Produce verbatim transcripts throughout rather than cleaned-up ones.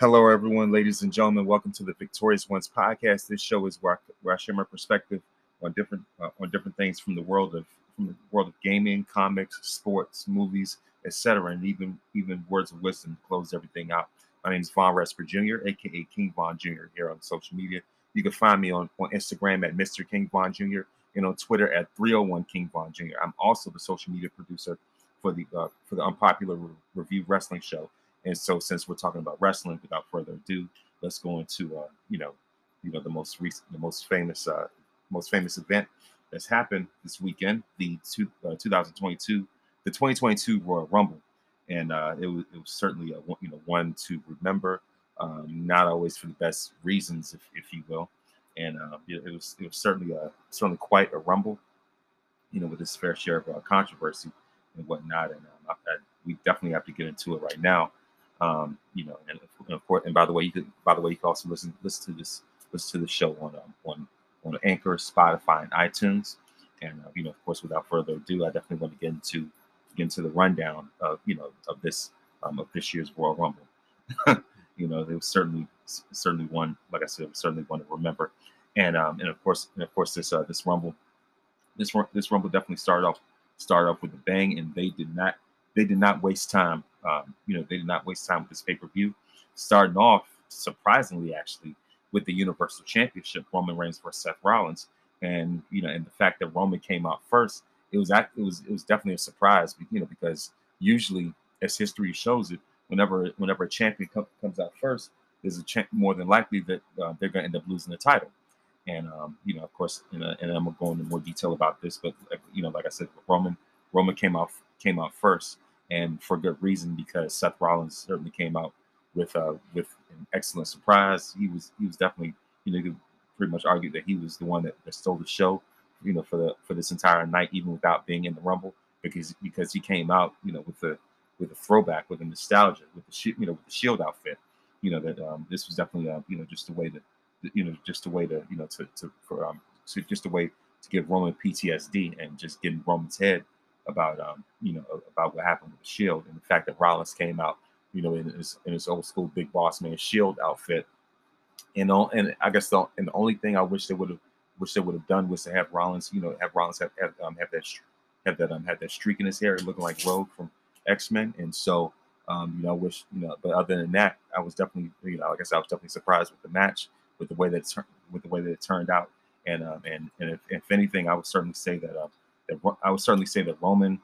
Hello, everyone, ladies and gentlemen. Welcome to the Victorious Ones podcast. This show is where I, where I share my perspective on different uh, on different things from the world of from the world of gaming, comics, sports, movies, et cetera, and even even words of wisdom to close everything out. My name is Vaughn Resper Junior, aka King Vaughn Junior here on social media. You can find me on, on Instagram at Mister King Vaughn Junior and on Twitter at three oh one King Vaughn Junior I'm also the social media producer for the uh, for the Unpopular Re- Review Wrestling Show. And so, since we're talking about wrestling, without further ado, let's go into uh, you know, you know the most recent, the most famous, uh, most famous event that's happened this weekend, the two, uh, twenty twenty-two, the twenty twenty-two Royal Rumble, and uh, it was it was certainly a you know one to remember, um, not always for the best reasons, if if you will, and uh, it was it was certainly a certainly quite a rumble, you know, with its fair share of uh, controversy and whatnot, and um, I, I, we definitely have to get into it right now. Um, you know, and, and of course, and by the way, you could, by the way, you can also listen, listen to this, listen to the show on, um, on, on Anchor, Spotify, and iTunes. And, uh, you know, of course, without further ado, I definitely want to get into, get into the rundown of, you know, of this, um, of this year's Royal Rumble. You know, it was certainly, certainly one, like I said, certainly one to remember. And, um, and of course, and of course, this, uh, this Rumble, this, this Rumble definitely started off, started off with a bang, and they did not, they did not waste time. Um, you know, they did not waste time with this pay-per-view, starting off, surprisingly, actually, with the Universal Championship, Roman Reigns versus Seth Rollins. And, you know, and the fact that Roman came out first, it was it was, it was definitely a surprise, you know, because usually, as history shows it, whenever whenever a champion com- comes out first, there's a ch- more than likely that uh, they're going to end up losing the title. And, um, you know, of course, you know, and I'm going to go into more detail about this, but, you know, like I said, Roman Roman came out came out first. And for good reason, because Seth Rollins certainly came out with uh, with an excellent surprise. He was he was definitely, you know, you could pretty much argue that he was the one that, that stole the show, you know, for the for this entire night, even without being in the Rumble, because because he came out, you know, with the with a throwback, with a nostalgia, with the you know with the Shield outfit, you know that um, this was definitely uh, you know just a way to you know just a way to you know to to, for, um, to just a way to give Roman P T S D and just get in Roman's head about um you know about what happened with the Shield, and the fact that Rollins came out you know in his in his old school Big Boss Man Shield outfit, and all, and I guess the and the only thing I wish they would have wish they would have done was to have Rollins you know have Rollins have, have um have that have that um had that streak in his hair, looking like Rogue from X-Men. And so um you know I wish you know but other than that, I was definitely you know like I guess I was definitely surprised with the match, with the way that it turned with the way that it turned out, and um and and if, if anything, I would certainly say that um. That I would certainly say that Roman,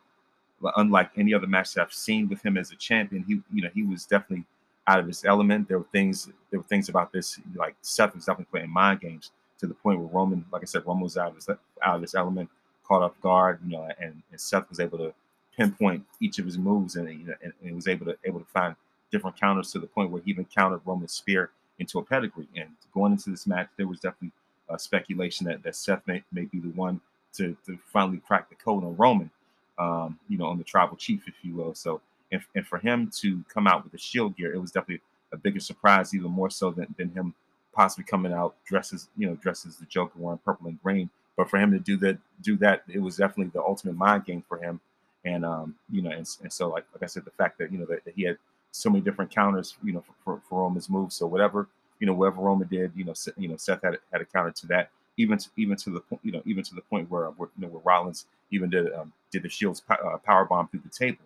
unlike any other match that I've seen with him as a champion, he you know he was definitely out of his element. There were things there were things about this, like Seth was definitely playing mind games to the point where Roman, like I said, Roman was out of his out of his element, caught off guard, you know, and, and Seth was able to pinpoint each of his moves, and you know, and, and was able to able to find different counters to the point where he even countered Roman's spear into a pedigree. And going into this match, there was definitely uh, speculation that that Seth may, may be the one To, to finally crack the code on Roman, um, you know, on the Tribal Chief, if you will. So, and, and for him to come out with the Shield gear, it was definitely a bigger surprise, even more so than, than him possibly coming out dresses, you know, dresses the Joker wearing purple and green. But for him to do that, do that, it was definitely the ultimate mind game for him. And um, you know, and, and so, like, like I said, the fact that you know that, that he had so many different counters, you know, for, for, for Roman's moves. So whatever, you know, whatever Roman did, you know, you know, Seth had had a counter to that. Even to, even to the point, you know, even to the point where, where you know, where Rollins even did um, did the Shield's po- uh, power bomb through the table,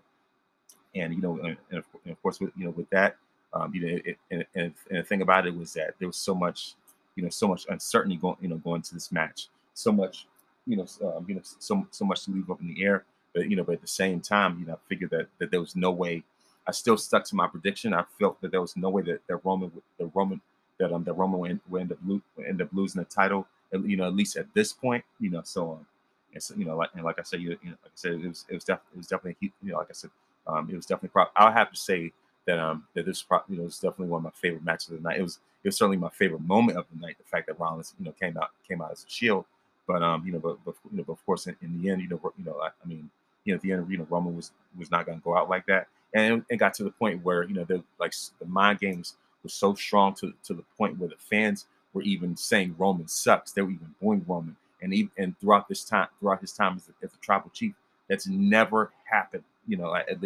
and you know, and, and, of, and of course, with, you know, with that, um, you know, it, and, and the thing about it was that there was so much, you know, so much uncertainty going, you know, going to this match, so much, you know, um, you know, so so much to leave up in the air, but you know, but at the same time, you know, I figured that, that there was no way. I still stuck to my prediction. I felt that there was no way that, that Roman, the Roman, that um, that Roman would end, would end up lo- would end up losing the title. You know, at least at this point, you know. So, um, and so, you know, like and like I said, you, you know, like I said, it was it was, def- it was definitely, you know, like I said, um, it was definitely. Pro- I'll have to say that um, that this, pro- you know, it's definitely one of my favorite matches of the night. It was it was certainly my favorite moment of the night. The fact that Rollins, you know, came out came out as a Shield, but um, you know, but but, you know, but of course, in, in the end, you know, you know, I, I mean, you know, at the end, you know, Roman was was not going to go out like that, and it, it got to the point where you know, the like the mind games were so strong to to the point where the fans were even saying Roman sucks. They were even booing Roman, and even and throughout this time, throughout his time as a, as a Tribal Chief, that's never happened. You know, at, at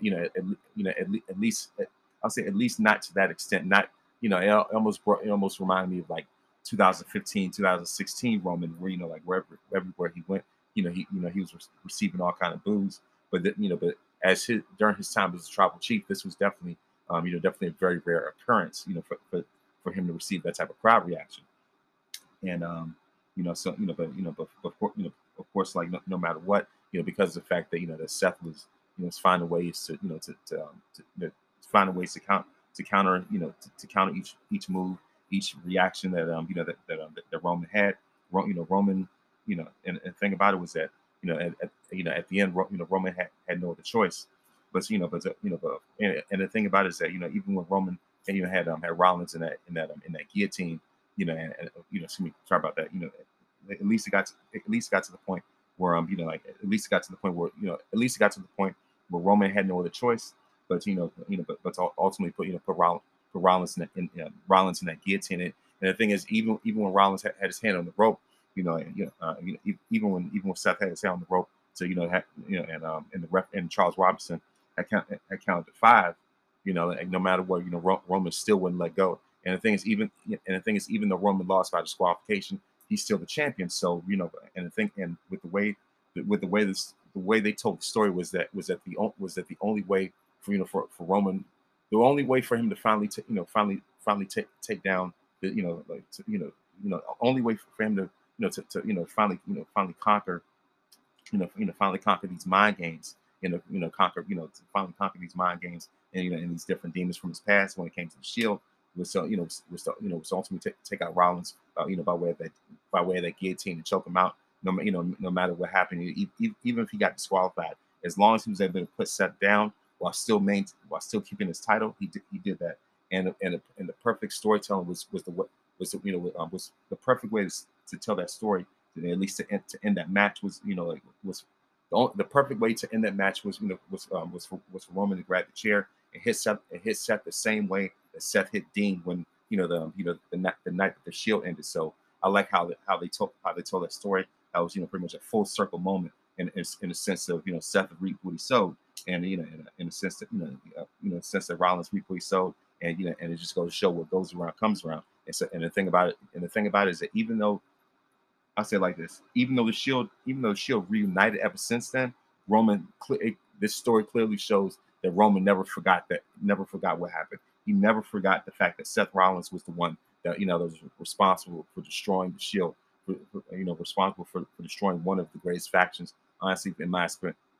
you know, at, you know, at, at least at, I'll say at least not to that extent. Not, you know, it almost brought, it almost reminded me of like twenty fifteen, twenty sixteen Roman, where, you know, like wherever, everywhere he went, you know, he, you know, he was re receiving all kind of boos, but that, you know, but as his, during his time as a tribal chief, this was definitely, um, you know, definitely a very rare occurrence, you know, for, for, for him to receive that type of crowd reaction. And, um, you know, so, you know, but, you know, but, but you know, of course, like no, no matter what, you know, because of the fact that, you know, that Seth was, you know, was finding ways to, you know, to, to, um, to, to find ways to count, to counter, you know, to, to counter each, each move, each reaction that, um, you know, that, that, um, that, that Roman had, you know, Roman, you know, and, and the thing about it was that, you know, at, at, you know, at the end, you know, Roman had, had no other choice, but, you know, but, you know, but, and, and the thing about it is that, you know, even when Roman and, you know, had, um, had Rollins in that, in that, um, in that guillotine, you know, and, and, you know, excuse me, sorry about that, you know, at least it got to, at least it got to the point where, um, you know, like at least it got to the point where, you know, at least it got to the point where Roman had no other choice, but, you know, you know, but, but ultimately put, you know, put Rollins, put Rollins in that, in, uh, Rollins in that guillotine. And, and the thing is, even, even when Rollins had, had his hand on the rope, you know, and, you know, uh, you know, even when, even when Seth had his hand on the rope, so, you know, had, you know, and, um, and the ref and Charles Robinson had, count, had counted to five, you know, and no matter what, you know, Roman still wouldn't let go. And the thing is, even, and the thing is, even though Roman lost by disqualification, he's still the champion. So, you know, and the thing, and with the way, with the way this, the way they told the story was that, was that the, was that the only way for, you know, for, for Roman, the only way for him to finally, you know, finally, finally take, take down the, you know, like, to, you know, you know, only way for him to, you know, to, to, you know, finally, you know, finally conquer, you know, you know, finally conquer these mind games, you know, you know, conquer, you know, to finally conquer these mind games and, you know, and these different demons from his past when it came to the Shield. Was so, you know, was, you know, was ultimately take, take out Rollins, uh, you know, by way of that, by way of that guillotine and choke him out. No, you know, no matter what happened, even, even if he got disqualified, as long as he was able to put Seth down while still main, while still keeping his title, he did, he did that. And and and the perfect storytelling was was the was the, you know um, was the perfect way to, to tell that story. And at least to end, to end that match was, you know, like, was the only, the perfect way to end that match was, you know, was um, was for, was for Roman to grab the chair and hit Seth, and hit Seth the same way Seth hit Dean when, you know, the, you know, the night, the night that the Shield ended. So I like how how they told how they told that story. That was, you know, pretty much a full circle moment in in, in a sense of, you know, Seth reaped what he sowed, and, you know, in a, in a sense that, you know, uh, you know, since that Rollins reaped what he sowed, and, you know, and it just goes to show what goes around comes around. And so, and the thing about it, and the thing about it is that even though I say it like this, even though the Shield, even though the Shield reunited ever since then, Roman, it, this story clearly shows that Roman never forgot that, never forgot what happened. He never forgot the fact that Seth Rollins was the one that, you know, that was responsible for destroying the Shield, for, for, you know, responsible for, for destroying one of the greatest factions, honestly, in my,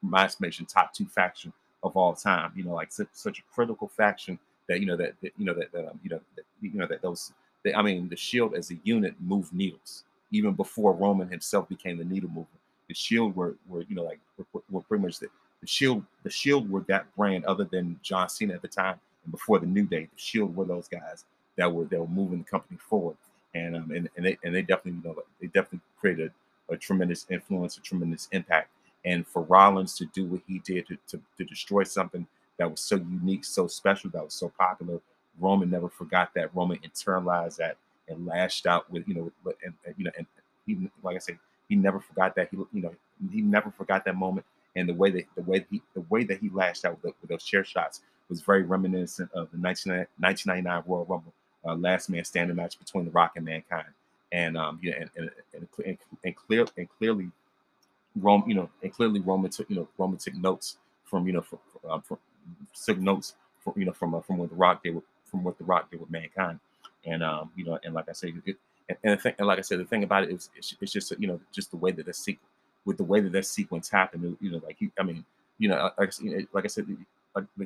my estimation, top two faction of all time. You know, like such, such a critical faction that, you know, that, that you know that, that um, you know that, you know that those. They, I mean, the Shield as a unit moved needles even before Roman himself became the needle mover. The Shield were were you know like were, were pretty much the, the Shield. The Shield were that brand other than John Cena at the time. Before the New Day, the Shield were those guys that were that were moving the company forward, and um and, and they and they definitely, you know, they definitely created a, a tremendous influence, a tremendous impact. And for Rollins to do what he did to, to to destroy something that was so unique, so special, that was so popular, Roman never forgot that. Roman internalized that and lashed out with, you know, with, and, and you know, and he, like I said, he never forgot that. He, you know, he never forgot that moment, and the way that the way that he the way that he lashed out with, with those chair shots was very reminiscent of the nineteen ninety-nine Royal Rumble uh, last man standing match between The Rock and Mankind, and um, yeah, and and and, and, and clear and clearly, Rome, you know, and clearly Roman took, you know, Roman took notes from, you know, from, uh, from took notes from, you know, from uh, from what The Rock did with, from what The Rock did with Mankind, and um, you know, and like I said, it, and and, the thing, and like I said, the thing about it is, it's, it's just, you know, just the way that the sequence, with the way that that sequence happened, it, you know, like he, I mean, you know, like, like I said. It,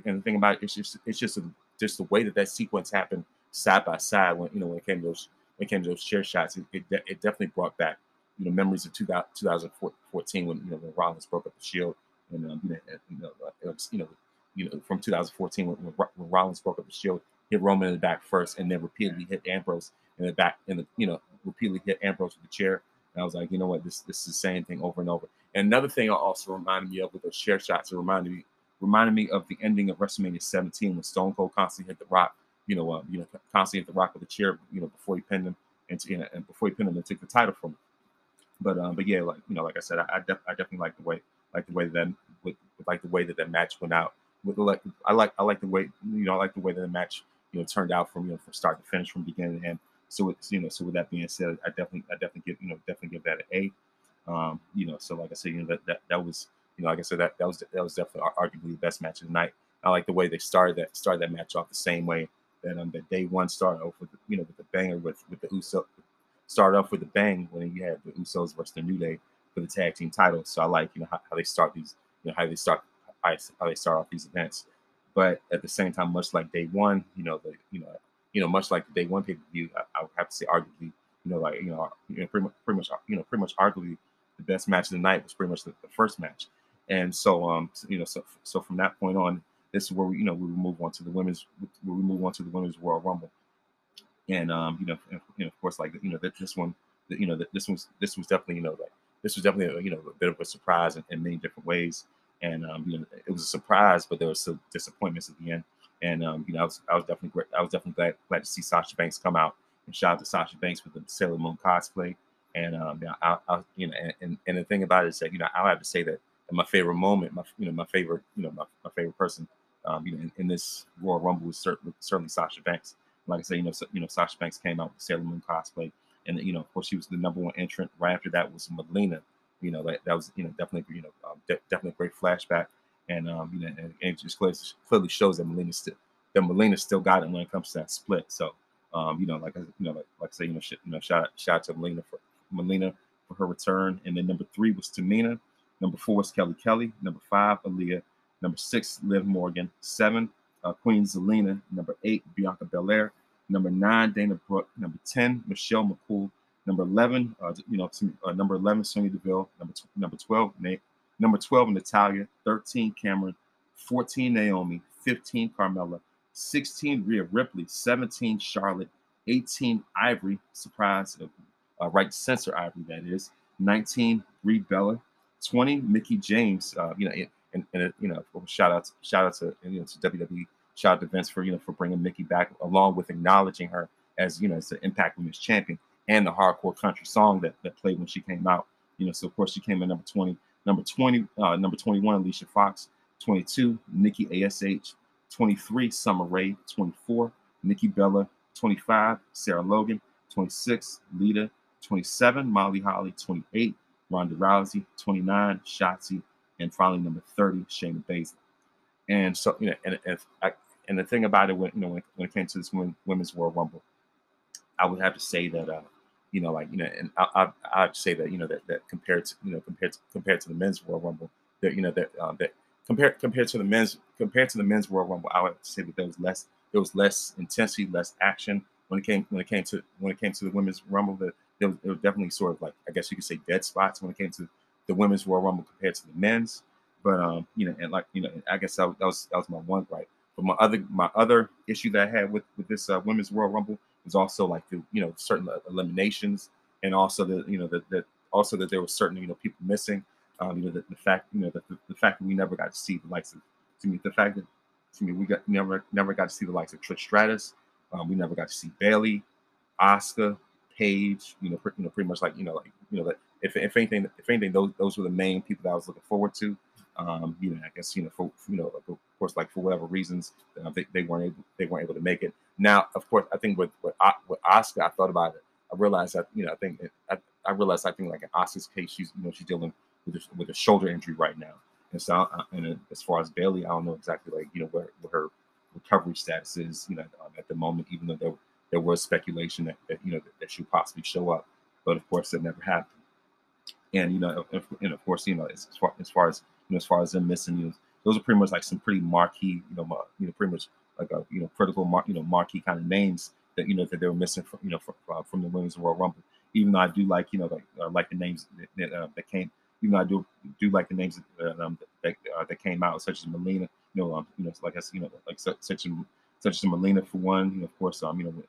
and the thing about it, it's just it's just a, just the way that that sequence happened side by side when, you know, when it came to those when it came to those chair shots, it, it, it definitely brought back, you know, memories of two thousand fourteen when, you know, when Rollins broke up the Shield, and um, you know you know you know, you know from two thousand fourteen when, when Rollins broke up the Shield, hit Roman in the back first, and then repeatedly hit Ambrose in the back, and you know repeatedly hit Ambrose with the chair. And I was like, you know what, this this is the same thing over and over. And another thing it also reminded me of with those chair shots, it reminded me. Reminded me of the ending of WrestleMania seventeen when Stone Cold constantly hit The Rock, you know, um, you know, constantly hit The Rock with a chair, you know, before he pinned him, and you know, and before he pinned him and took the title from him. But um, but yeah, like you know, like I said, I I, def I definitely like the way, like the way that with, like the way that that match went out, with like I like I like the way you know I like the way that the match you know turned out from you know from start to finish, from beginning to end. So it's you know so with that being said, I definitely I definitely give you know definitely give that an A. Um, you know so like I said you know that that, that was you know like I said that that was that was definitely arguably the best match of the night. I like the way they started that started that match off the same way that um that day one started off with you know with the banger with with the Usos started off with the bang when you had the Usos versus the New Day for the tag team title. So I like you know how, how they start these you know how they start how they start off these events. But at the same time, much like day one, you know the you know you know much like the day one pay per view, I, I would have to say arguably you know like you know you know pretty much pretty much you know pretty much arguably the best match of the night was pretty much the, the first match. And so um you know so so from that point on. This is where we, you know, we move on to the women's, where we move on to the women's Royal Rumble, and um, you know, and, you know, of course, like you know, this one, you know, this was this was definitely, you know, like this was definitely, a, you know, a bit of a surprise in, in many different ways, and um, you know, it was a surprise, but there was some disappointments at the end, and um, you know, I was, I was definitely, great, I was definitely glad, glad to see Sasha Banks come out, and shout out to Sasha Banks with the Sailor Moon cosplay, and um, I, I, you know, and, and and the thing about it is that you know, I'll have to say that my favorite moment, my you know, my favorite, you know, my, my favorite person. Um, you know, in, in this Royal Rumble was certainly, certainly Sasha Banks. Like I said, you know, so, you know, Sasha Banks came out with Sailor Moon cosplay, and you know, of course, she was the number one entrant. Right after that was Melina. You know, that, that was you know definitely you know um, de definitely a great flashback, and um, you know, and, and it just clearly, clearly shows that Melina still that Melina still got it when it comes to that split. So, um, you know, like I, you know, like, like I say, you know, sh you know, shout shout out to Melina for Melina for her return. And then number three was Tamina. Number four was Kelly Kelly. Number five, Aaliyah. Number six, Liv Morgan. Seven, uh, Queen Zelina. Number eight, Bianca Belair. Number nine, Dana Brooke. Number ten, Michelle McCool. Number eleven, uh, you know, to, uh, number eleven, Sonya Deville. Number tw number twelve, Nate. Number twelve, Natalya. Thirteen, Cameron. Fourteen, Naomi. Fifteen, Carmella. Sixteen, Rhea Ripley. Seventeen, Charlotte. Eighteen, Ivory. Surprise, uh, uh, right to censor Ivory, that is. Nineteen, Brie Bella. twenty, Mickie James. Uh, you know, and, and you know, shout out, to, shout out to, you know, to W W E, shout out to Vince for you know for bringing Mickie back, along with acknowledging her as you know as the Impact Women's Champion, and the hardcore country song that that played when she came out. You know, so of course she came in number twenty, number twenty, uh, number twenty-one, Alicia Fox. Twenty-two, Nikki A S H Twenty-three, Summer Rae. Twenty-four, Nikki Bella. Twenty-five, Sarah Logan. Twenty-six, Lita. Twenty-seven, Molly Holly. Twenty-eight, Ronda Rousey. Twenty-nine, Shotzi, and finally number thirty, Shayna Baszler. And so you know, and and, I, and the thing about it, when you know, when, when it came to this women's Royal Rumble, I would have to say that, uh, you know, like you know, and I I I'd say that you know that that compared to you know compared to, compared to the men's Royal Rumble, that you know that um, that compared compared to the men's compared to the men's Royal Rumble, I would have to say that there was less there was less intensity, less action when it came when it came to when it came to the women's Rumble. That There was, there was definitely sort of like, I guess you could say, dead spots when it came to the women's Royal Rumble compared to the men's. But um, you know, and like you know, I guess that was that was, that was my one gripe. But my other my other issue that I had with with this uh, women's Royal Rumble was also like the you know certain eliminations, and also the you know that that also that there were certain you know people missing. Um, you know the, the fact you know the, the the fact that we never got to see the likes of to me the fact that to me we got never never got to see the likes of Trish Stratus. Um, we never got to see Bayley, Asuka, Page, you know, pretty, you know, pretty much like you know, like you know, that if if anything, if anything, those those were the main people that I was looking forward to. Um, you know, I guess you know, for you know, of course, like for whatever reasons, uh, they they weren't able they weren't able to make it. Now, of course, I think with with, with Asuka, I thought about it. I realized that you know, I think I I realized I think like in Asuka's case, she's you know, she's dealing with a, with a shoulder injury right now, and so I, and as far as Bayley, I don't know exactly like you know where, where her recovery status is, you know, at the moment, even though there. There was speculation that, that you know that, that she would possibly show up, but of course that never happened. And you know, if, and of course you know as far as far as you know, as far as them missing, you know, those are pretty much like some pretty marquee, you know, mar, you know, pretty much like a you know critical, mar, you know, marquee kind of names that you know that they were missing from you know from, uh, from the women's Royal Rumble. Even though I do like you know like uh, like the names that, uh, that came, even though I do do like the names that um, that, uh, that came out, such as Melina, you know, um, you know, like I you know like such, such a Such as Melina for one, you know, of course, um, you know, with,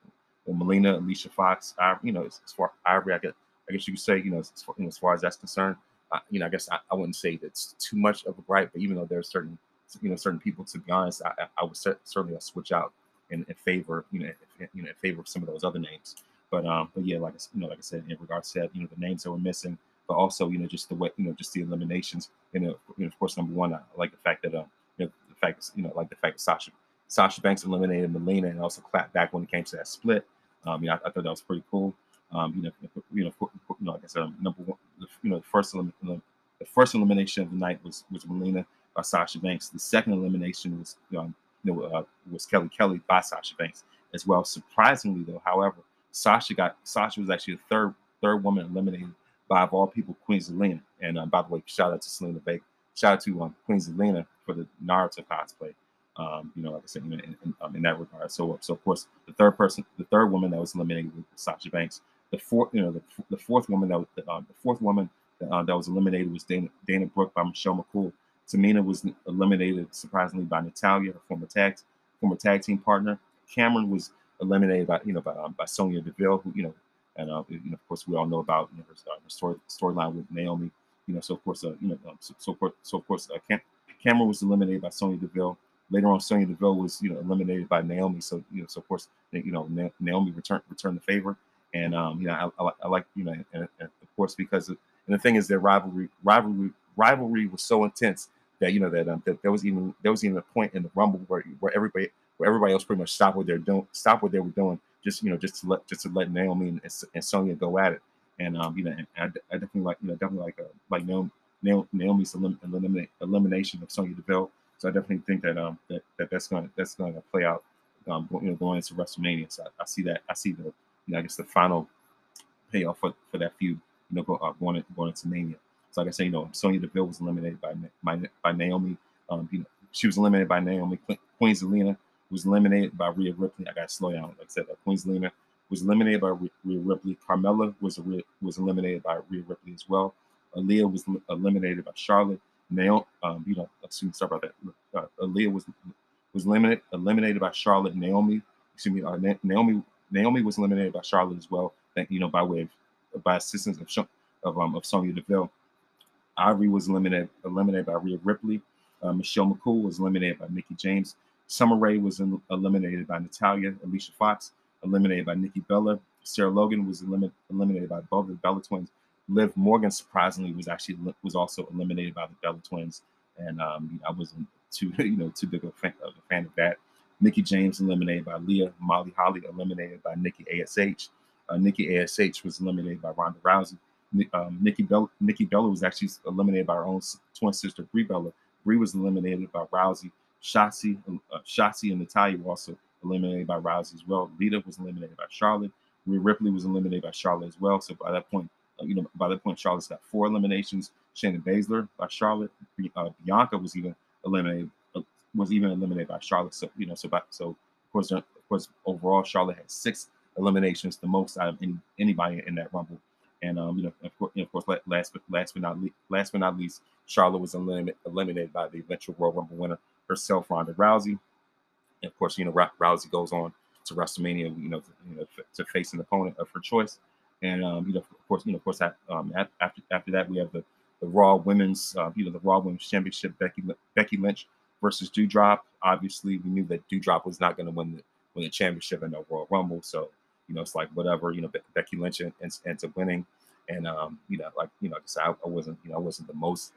with Melina, Alicia Fox, I, you know, as, as far Ivory, I guess, I guess you could say, you know, as far, you know, as, far as that's concerned, uh, you know, I guess I, I wouldn't say that's too much of a gripe, but even though there's certain, you know, certain people, to be honest, I, I would certainly switch out in, in favor, you know, in, you know, in favor of some of those other names. But um, but yeah, like you know, like I said, in regards to that, you know, the names that were missing, but also, you know, just the way, you know, just the eliminations, and you know, of course, number one, I like the fact that um, you know, fact, you know, like the fact that Sasha Sasha Banks eliminated Melina and also clapped back when it came to that split. Um, you know, I, I thought that was pretty cool. Um, you know, you know, you know, like I said, number one, you know, the first the first elimination of the night was was Melina by Sasha Banks. The second elimination was um, you know uh, was Kelly Kelly by Sasha Banks as well. Surprisingly, though, however, Sasha got Sasha was actually the third third woman eliminated by, of all people, Queen Zelina. And um, by the way, shout out to Selena Baker. Shout out to um, Queen Zelina for the Naruto cosplay. Um, you know, like I said, you know, in, in, um, in that regard. So, so of course, the third person, the third woman that was eliminated was Sasha Banks. The fourth, you know, the, the fourth woman that was, uh, the fourth woman that, uh, that was eliminated was Dana, Dana Brooke by Michelle McCool. Tamina was eliminated surprisingly by Natalya, her former tag former tag team partner. Cameron was eliminated by you know by um, by Sonya Deville, who you know, and uh, you know, of course, we all know about you know, her, her story storyline with Naomi. You know, so of course, uh, you know, um, so, so of course, so of course, uh, Cam Cameron was eliminated by Sonya Deville. Later on, Sonya Deville was, you know, eliminated by Naomi. So, you know, so of course, you know, Na Naomi returned returned the favor, and um, you know, I, I, I like, you know, and, and of course, because of, and the thing is, their rivalry, rivalry, rivalry was so intense that you know that um, that there was even there was even a point in the Rumble where where everybody where everybody else pretty much stopped what they're doing, stopped what they were doing, just you know, just to let just to let Naomi and, and Sonya go at it, and um, you know, and I, I definitely like you know definitely like uh, like Naomi, Naomi's eliminate elimination of Sonya Deville. So I definitely think that um that, that that's gonna that's gonna play out um you know going into WrestleMania. So I, I see that I see the you know I guess the final payoff for, for that feud you know go, uh, going into, going into Mania. So like I say you know Sonya Deville was eliminated by by, by Naomi. Um you know she was eliminated by Naomi. Queen Zelina was eliminated by Rhea Ripley. I got to slow down. Like I said, uh, Queen Zelina was eliminated by Rhea Ripley. Carmella was a, was eliminated by Rhea Ripley as well. Aaliyah was eliminated by Charlotte. Naomi, um, you know, excuse me, sorry about that. Uh, Aaliyah was was eliminated eliminated by Charlotte. Naomi, excuse me, uh, Na Naomi Naomi was eliminated by Charlotte as well. Thank you know by way of by assistance of Sh of um of Sonya Deville. Ivory was eliminated eliminated by Rhea Ripley. Uh, Michelle McCool was eliminated by Mickie James. Summer Rae was in, eliminated by Natalya. Alicia Fox eliminated by Nikki Bella. Sarah Logan was elimin eliminated by both the Bella twins. Liv Morgan, surprisingly, was actually was also eliminated by the Bella twins, and um, I wasn't too you know too big of a fan of, a fan of that. Mickie James eliminated by Leah. Molly Holly eliminated by Nikki A S H. Uh, Nikki A S H was eliminated by Ronda Rousey. Um, Nikki Bella Nikki Bella was actually eliminated by her own twin sister Brie Bella. Brie was eliminated by Rousey. Shotzi, uh, Shotzi and Natalya were also eliminated by Rousey as well. Lita was eliminated by Charlotte. Rhea Ripley was eliminated by Charlotte as well. So by that point. You know, by that point, Charlotte's got four eliminations. Shannon Baszler by Charlotte. Uh, Bianca was even eliminated. Uh, was even eliminated by Charlotte. So you know, so by, so of course, of course, overall, Charlotte had six eliminations, the most out of any, anybody in that Rumble. And um, you know, of course, you know, of course, last but last but not least, last but not least, Charlotte was eliminated eliminated by the eventual Royal Rumble winner herself, Ronda Rousey. And of course, you know, Rousey goes on to WrestleMania, you know, to, you know, to face an opponent of her choice. And um, you know, of course, you know, of course, um, after after that, we have the the Raw Women's, uh, you know, the Raw Women's Championship, Becky Becky Lynch versus Doudrop. Obviously, we knew that Doudrop was not going to win the win the championship in the Royal Rumble, so you know, it's like whatever. You know, Be Becky Lynch ends ends up winning, and um, you know, like you know, like I said, I, I wasn't, you know, I wasn't the most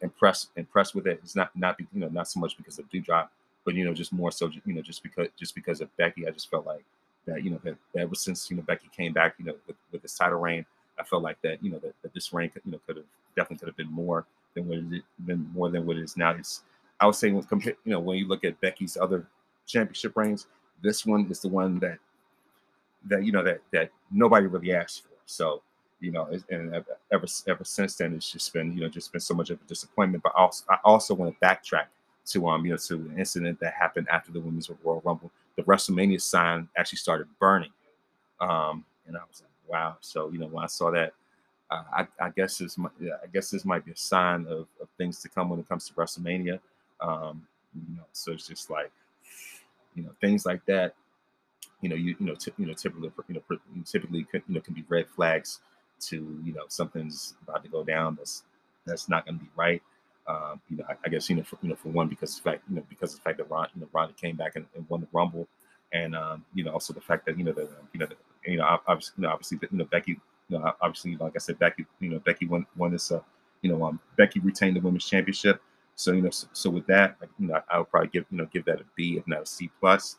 impressed impressed with it. It's not not you know, not so much because of Doudrop, but you know, just more so, you know, just because just because of Becky. I just felt like. That you know that ever since you know Becky came back you know with, with this title reign, I felt like that you know that, that this reign you know could have definitely could have been more than what it been more than what it is now. It's I would say when compared you know when you look at Becky's other championship reigns, this one is the one that that you know that that nobody really asked for. So you know and ever ever since then it's just been you know just been so much of a disappointment. But also I also want to backtrack to um you know to the incident that happened after the Women's Royal Rumble. The WrestleMania sign actually started burning, um, and I was like, "Wow!" So you know, when I saw that, uh, I, I guess this, might, I guess this might be a sign of, of things to come when it comes to WrestleMania. Um, you know, so it's just like, you know, things like that. You know, you you know, t you know, typically, you know, typically, could, you know, can be red flags to you know something's about to go down that's that's not going to be right. Um, you know, I, I guess you know, for, you know, for one, because the fact, you know, because of the fact that Ron, you know, Ronda came back and, and won the Rumble, and um, you know, also the fact that you know that you know, that, you know, obviously, you know, obviously, you know, Becky, you know, obviously, like I said, Becky, you know, Becky won won this, uh, you know, um, Becky retained the Women's Championship. So, you know, so, so with that, you know, I would probably give, you know, give that a B, if not a C plus.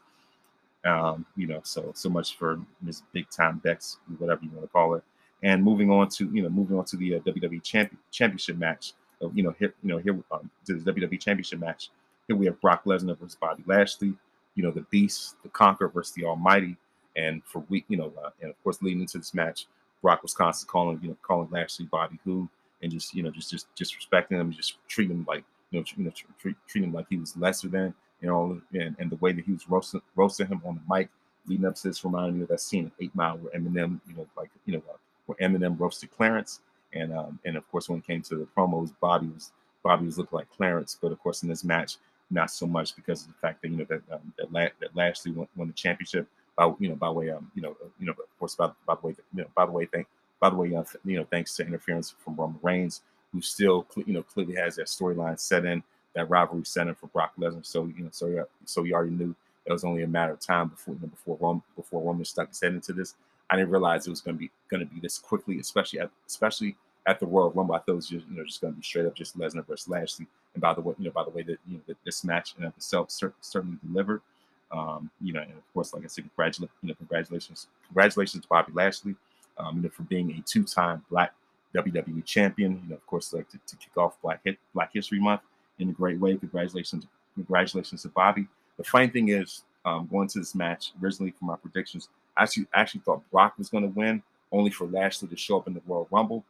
Um, you know, so, so much for Miss Big Time Bex, whatever you want to call it. And moving on to, you know, moving on to the uh, W W E champ championship match of, you know, here, you know, here, um, to the W W E championship match. Here we have Brock Lesnar versus Bobby Lashley, you know, the Beast, the Conqueror versus the Almighty. And for week, you know, uh, and of course, leading into this match, Brock was constantly calling, you know, calling Lashley Bobby who, and just, you know, just, just, just respecting him, just treating him like, you know, you know, treat, treat him like he was lesser than, you know, and, and the way that he was roasting, roasting him on the mic, leading up to this, reminded me of that scene of Eight Mile where Eminem, you know, like, you know, uh, where Eminem roasted Clarence, and um, and of course, when it came to the promos, Bobby was Bobby was looking like Clarence, but of course, in this match, not so much because of the fact that you know that um, that, La that Lashley won, won the championship by you know by way um you know uh, you know of course by by the way you know by the way thank by the way uh, you know thanks to interference from Roman Reigns, who still you know clearly has that storyline set in, that rivalry set in for Brock Lesnar. So you know, so so you already knew it was only a matter of time before you know, before Roman before Roman stuck his head into this. I didn't realize it was going to be going to be this quickly, especially at especially at the Royal Rumble. I thought it was just you know just going to be straight up just Lesnar versus Lashley. And by the way, you know by the way that you know that this match in itself certainly delivered. Um, you know, and of course, like I said, congratulations, you know, congratulations, congratulations to Bobby Lashley, um, you know, for being a two-time Black W W E champion. You know, of course, like to, to kick off Black Black History Month in a great way. Congratulations, congratulations to Bobby. The funny thing is, um, going to this match originally for my predictions, I actually, actually thought Brock was going to win, only for Lashley to show up in the Royal Rumble.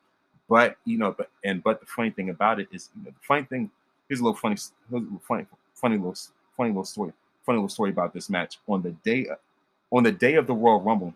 But you know, but and but the funny thing about it is, you know, the funny thing here's a little funny, funny, funny little, funny little story, funny little story about this match. On the day, on the day of the Royal Rumble,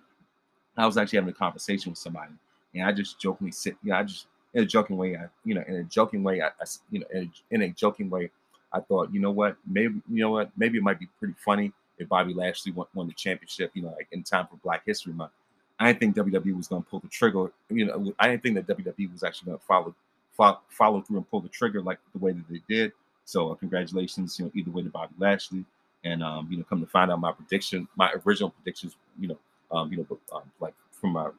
I was actually having a conversation with somebody, and I just jokingly said, you know, I just in a joking way, I you know, in a joking way, I, I you know, in a, in a joking way, I thought, you know what, maybe you know what, maybe it might be pretty funny if Bobby Lashley won, won the championship, you know, like in time for Black History Month. I didn't think W W E was going to pull the trigger. You know, I didn't think that W W E was actually going to follow, follow follow through and pull the trigger like the way that they did. So uh, congratulations, you know, either way to Bobby Lashley. And um, you know, come to find out, my prediction, my original predictions, you know, um, you know, um, like from my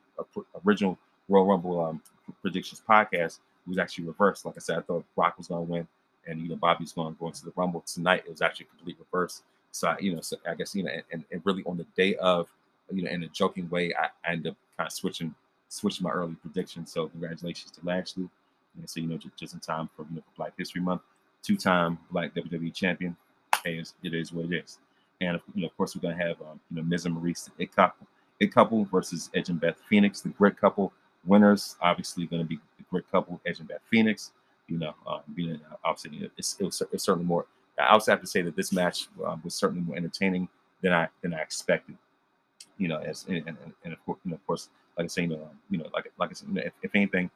original Royal Rumble um, predictions podcast, was actually reversed. Like I said, I thought Brock was going to win, and you know, Bobby's going to go into the Rumble tonight. It was actually a complete reverse. So I, you know, so I guess you know, and, and, and really on the day of, you know, in a joking way, I, I ended up kind of switching, switching my early predictions. So congratulations to Lashley. And so you know, just, just in time for you know, Black History Month, two-time Black W W E champion. Hey, it's, it is what it is. And you know, of course, we're gonna have um, you know, Miz and Maurice, the It Couple, It Couple versus Edge and Beth Phoenix, the Grit Couple. Winners obviously gonna be the Grit Couple, Edge and Beth Phoenix. You know, um, you know, obviously, you know, it's, it was, it's certainly more. I also have to say that this match um, was certainly more entertaining than I than I expected. You know, as and, and, and of course, you know, of course, like I say, you know, um, you know, like like I said, you know, if, if anything,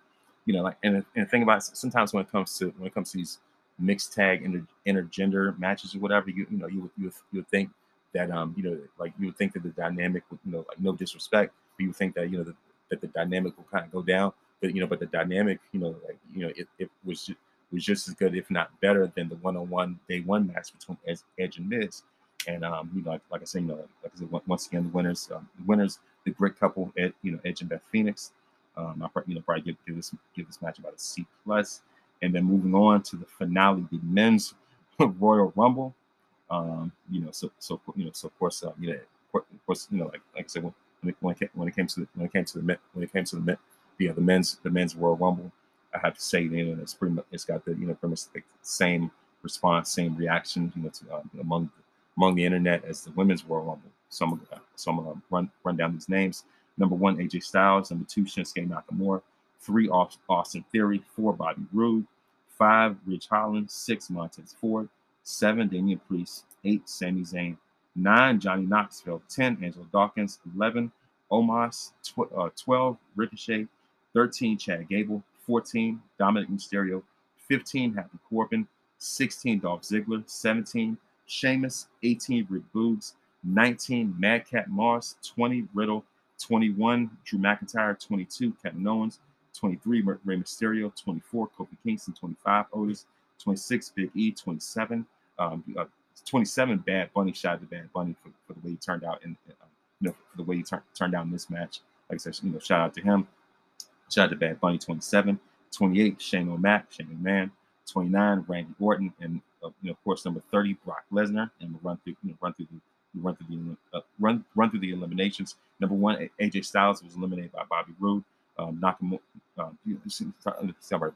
you know, like and, and the thing about it, sometimes when it comes to when it comes to these mixed tag inter, intergender matches or whatever, you you know, you would you would, you would think that um you know like you would think that the dynamic would, you know, like no disrespect, but you would think that you know the, that the dynamic will kind of go down, but you know, but the dynamic, you know, like you know, it, it was just, was just as good, if not better, than the one-on-one day one match between Edge and Miz. And um, you know, like, like I said, you know, like I said, once again, the winners, um, the winners, the Grit Couple, Ed, you know, Edge and Beth Phoenix. Um, I probably, you know, probably give, give this give this match about a C plus. And then moving on to the finale, the men's Royal Rumble. Um, you know, so so you know, so of course, uh, you know, of course, you know, like, like I said, when it, when, it came, when it came to the, when it came to the when it came to the men, yeah, the men's the men's Royal Rumble. I have to say, you know, it's pretty much, it's got the, you know, pretty much the same response, same reaction, you know, to, um, among among the internet as the women's Royal Rumble. So I'm, uh, so I'm gonna run run down these names. Number one, A J Styles. Number two, Shinsuke Nakamura. Three, Austin Theory. Four, Bobby Roode. Five, Ridge Holland. Six, Montez Ford. Seven, Damian Priest. Eight, Sami Zayn. Nine, Johnny Knoxville. Ten, Angelo Dawkins. Eleven, Omos. Tw uh, Twelve, Ricochet. Thirteen, Chad Gable. fourteen, Dominic Mysterio. fifteen, Happy Corbin. sixteen, Dolph Ziggler. seventeen, Sheamus. eighteen, Rick Boogs. nineteen, Madcap Moss. twenty, Riddle. twenty-one, Drew McIntyre. twenty-two, Kevin Owens. twenty-three, Rey Mysterio. twenty-four, Kofi Kingston. twenty-five, Otis. twenty-six, Big E. twenty-seven, um, uh, twenty-seven, Bad Bunny. Shout out to Bad Bunny for, for the way he turned out in, uh, you know, for the way he tur turned out in this match. Like I said, you know, shout out to him. Shout out to Bad Bunny. twenty-seven, twenty-eight, Shane O'Mac, Shane McMahon. twenty-nine, Randy Orton, and uh, you know, of course, number thirty, Brock Lesnar. And we'll run through, you know, run through the run through the uh, run run through the eliminations. Number one, A J Styles was eliminated by Bobby Roode. Um, Nakamura, um, you know, sorry,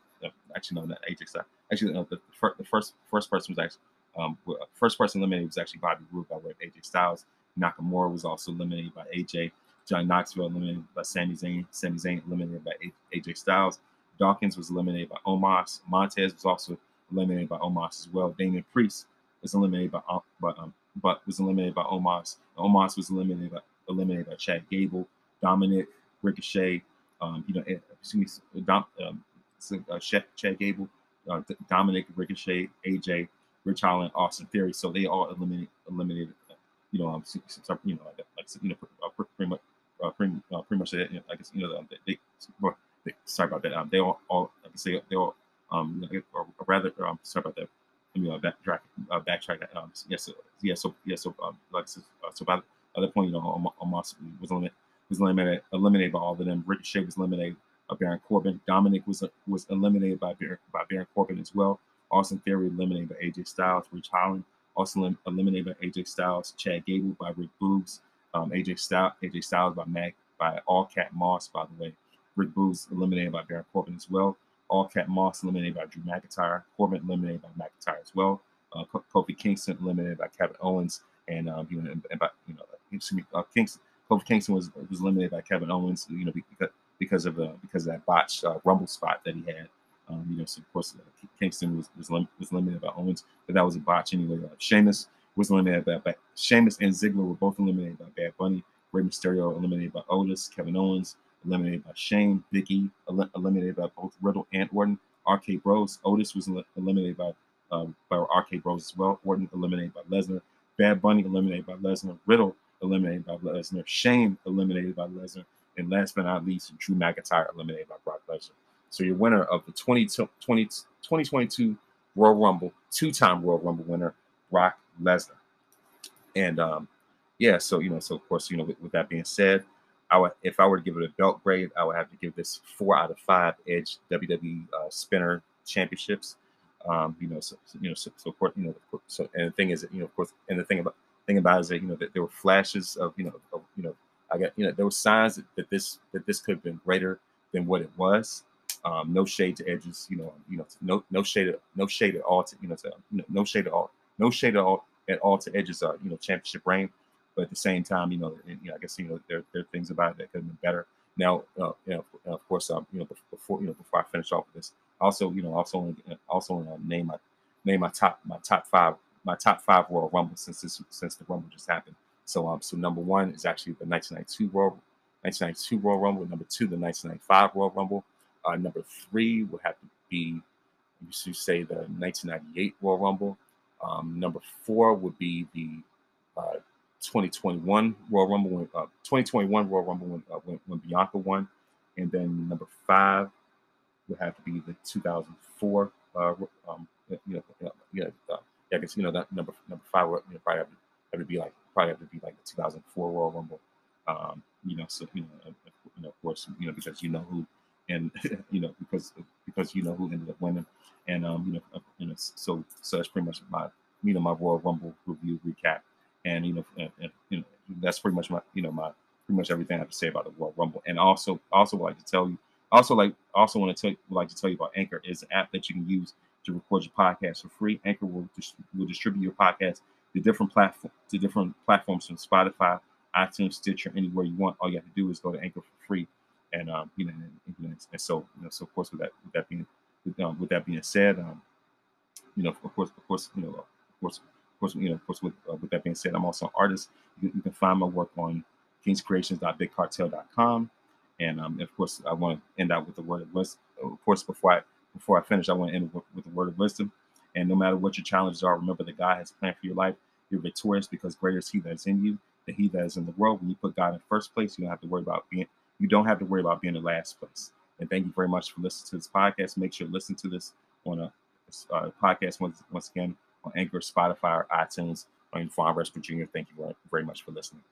actually no, not A J Styles. Actually, no, the, fir the first first person was actually um, first person eliminated was actually Bobby Roode by way of A J Styles. Nakamura was also eliminated by A J. John Knoxville eliminated by Sami Zayn. Sami Zayn eliminated by A J Styles. Dawkins was eliminated by Omos. Montez was also eliminated by Omos as well. Damian Priest was eliminated by, by um, but was eliminated by Omos. Omos was eliminated by, eliminated by Chad Gable, Dominic, Ricochet. Um, you know, excuse me, Dom, um, uh, Chad Gable, uh, Dominic, Ricochet, A J, Rich Holland, Austin Theory. So they all eliminated, eliminated. Uh, you know, um, you know, like, like you know, pretty much, uh, pretty, uh, pretty much. You know, I guess you know they. they Sorry about that. Um, they all, all, I can say they all, um, or rather, um, sorry about that. Let me uh, backtrack, uh, backtrack. Um, yes, so, yeah, so, yeah, so, um, like, so, uh, so by the other point, you know, Omos was eliminated, was eliminated, eliminated by all of them. Ricochet was eliminated by Baron Corbin. Dominic was was eliminated by Baron, by Baron Corbin as well. Austin Theory eliminated by A J Styles. Rich Holland also eliminated by A J Styles. Chad Gable by Rick Boogs. Um, A J Styles, A J Styles by Mac, by All Cat Moss, by the way. Rick Boogs eliminated by Baron Corbin as well. All Cat Moss eliminated by Drew McIntyre. Corbin eliminated by McIntyre as well. Uh, Kofi Kingston eliminated by Kevin Owens, and um, you know, and by, you know, excuse me, uh, Kingston. Kofi Kingston was was eliminated by Kevin Owens, you know, because because of uh, because of that botched uh, Rumble spot that he had. Um, you know, so of course uh, Kingston was was, lim was eliminated by Owens, but that was a botch anyway. Uh, Sheamus was eliminated by, by Sheamus and Ziggler were both eliminated by Bad Bunny. Rey Mysterio eliminated by Otis. Kevin Owens eliminated by Shane. Big E el eliminated by both Riddle and Orton. R K Bros. Otis was el eliminated by uh, by R K Bros as well. Orton eliminated by Lesnar. Bad Bunny eliminated by Lesnar. Riddle eliminated by Lesnar. Shane eliminated by Lesnar. And last but not least, Drew McIntyre eliminated by Brock Lesnar. So your winner of the twenty twenty-two Royal Rumble, two-time Royal Rumble winner, Brock Lesnar. And um, yeah, so you know, so of course, you know, with, with that being said, I would, if I were to give it a belt grade, I would have to give this four out of five Edge W W E uh, Spinner Championships. Um, you know, so, so you know, so, so of course, you know, so and the thing is, that, you know, of course, and the thing about thing about it is that you know that there were flashes of you know, of, you know, I got you know there were signs that, that this that this could have been greater than what it was. Um, no shade to Edge's, you know, you know, no no shade no shade at all to you know, to, you know no shade at all no shade at all at all to Edge's uh, you know championship reign. But at the same time, you know, and, you know, I guess you know there, there are things about it that could have been better. Now, uh, you know, of course, um, you know, before you know, before I finish off with this, also, you know, also, also uh, name my name my top my top five my top five Royal Rumble since this, since the Rumble just happened. So, um, so number one is actually the nineteen ninety-two Royal nineteen ninety-two Royal Rumble. Number two, the nineteen ninety-five Royal Rumble. Uh, number three would have to be, you should say, the nineteen ninety-eight Royal Rumble. Um, number four would be the uh, twenty twenty-one Royal Rumble, when, uh, twenty twenty-one Royal Rumble when, uh, when, when Bianca won, and then number five would have to be the two thousand four. Uh, um, you know, yeah, uh, I guess you know that number number five would you know, probably have to, have to be like probably have to be like the two thousand four Royal Rumble. Um, you know, so you know, you know, of course, you know because you know who, and you know because because you know who ended up winning, and um, you know, you know, so so that's pretty much my you know my Royal Rumble review recap. And you know, and, and, you know, that's pretty much my, you know, my pretty much everything I have to say about the Royal Rumble. And also, also would like to tell you, also like, also want to tell, like to tell you about Anchor. Is an app that you can use to record your podcast for free. Anchor will will distribute your podcast to different platform to different platforms from Spotify, iTunes, Stitcher, anywhere you want. All you have to do is go to Anchor for free. And um, you know, and, and, and so you know, so of course, with that, with that being, with, um, with that being said, um, you know, of course, of course, you know, of course. Of course, you know, of course, with, uh, with that being said, I'm also an artist. You, you can find my work on kings creations dot big cartel dot com. And, um, of course, I want to end out with the word of wisdom. Of course, before I before I finish, I want to end with, with the word of wisdom. And no matter what your challenges are, remember that God has a plan for your life. You're victorious because greater is He that is in you than he that is in the world. When you put God in first place, you don't have to worry about being you don't have to worry about being in last place. And thank you very much for listening to this podcast. Make sure to listen to this on a uh, podcast once once again. On Anchor, Spotify, or iTunes. I'm Vaughn Junior Thank you very much for listening.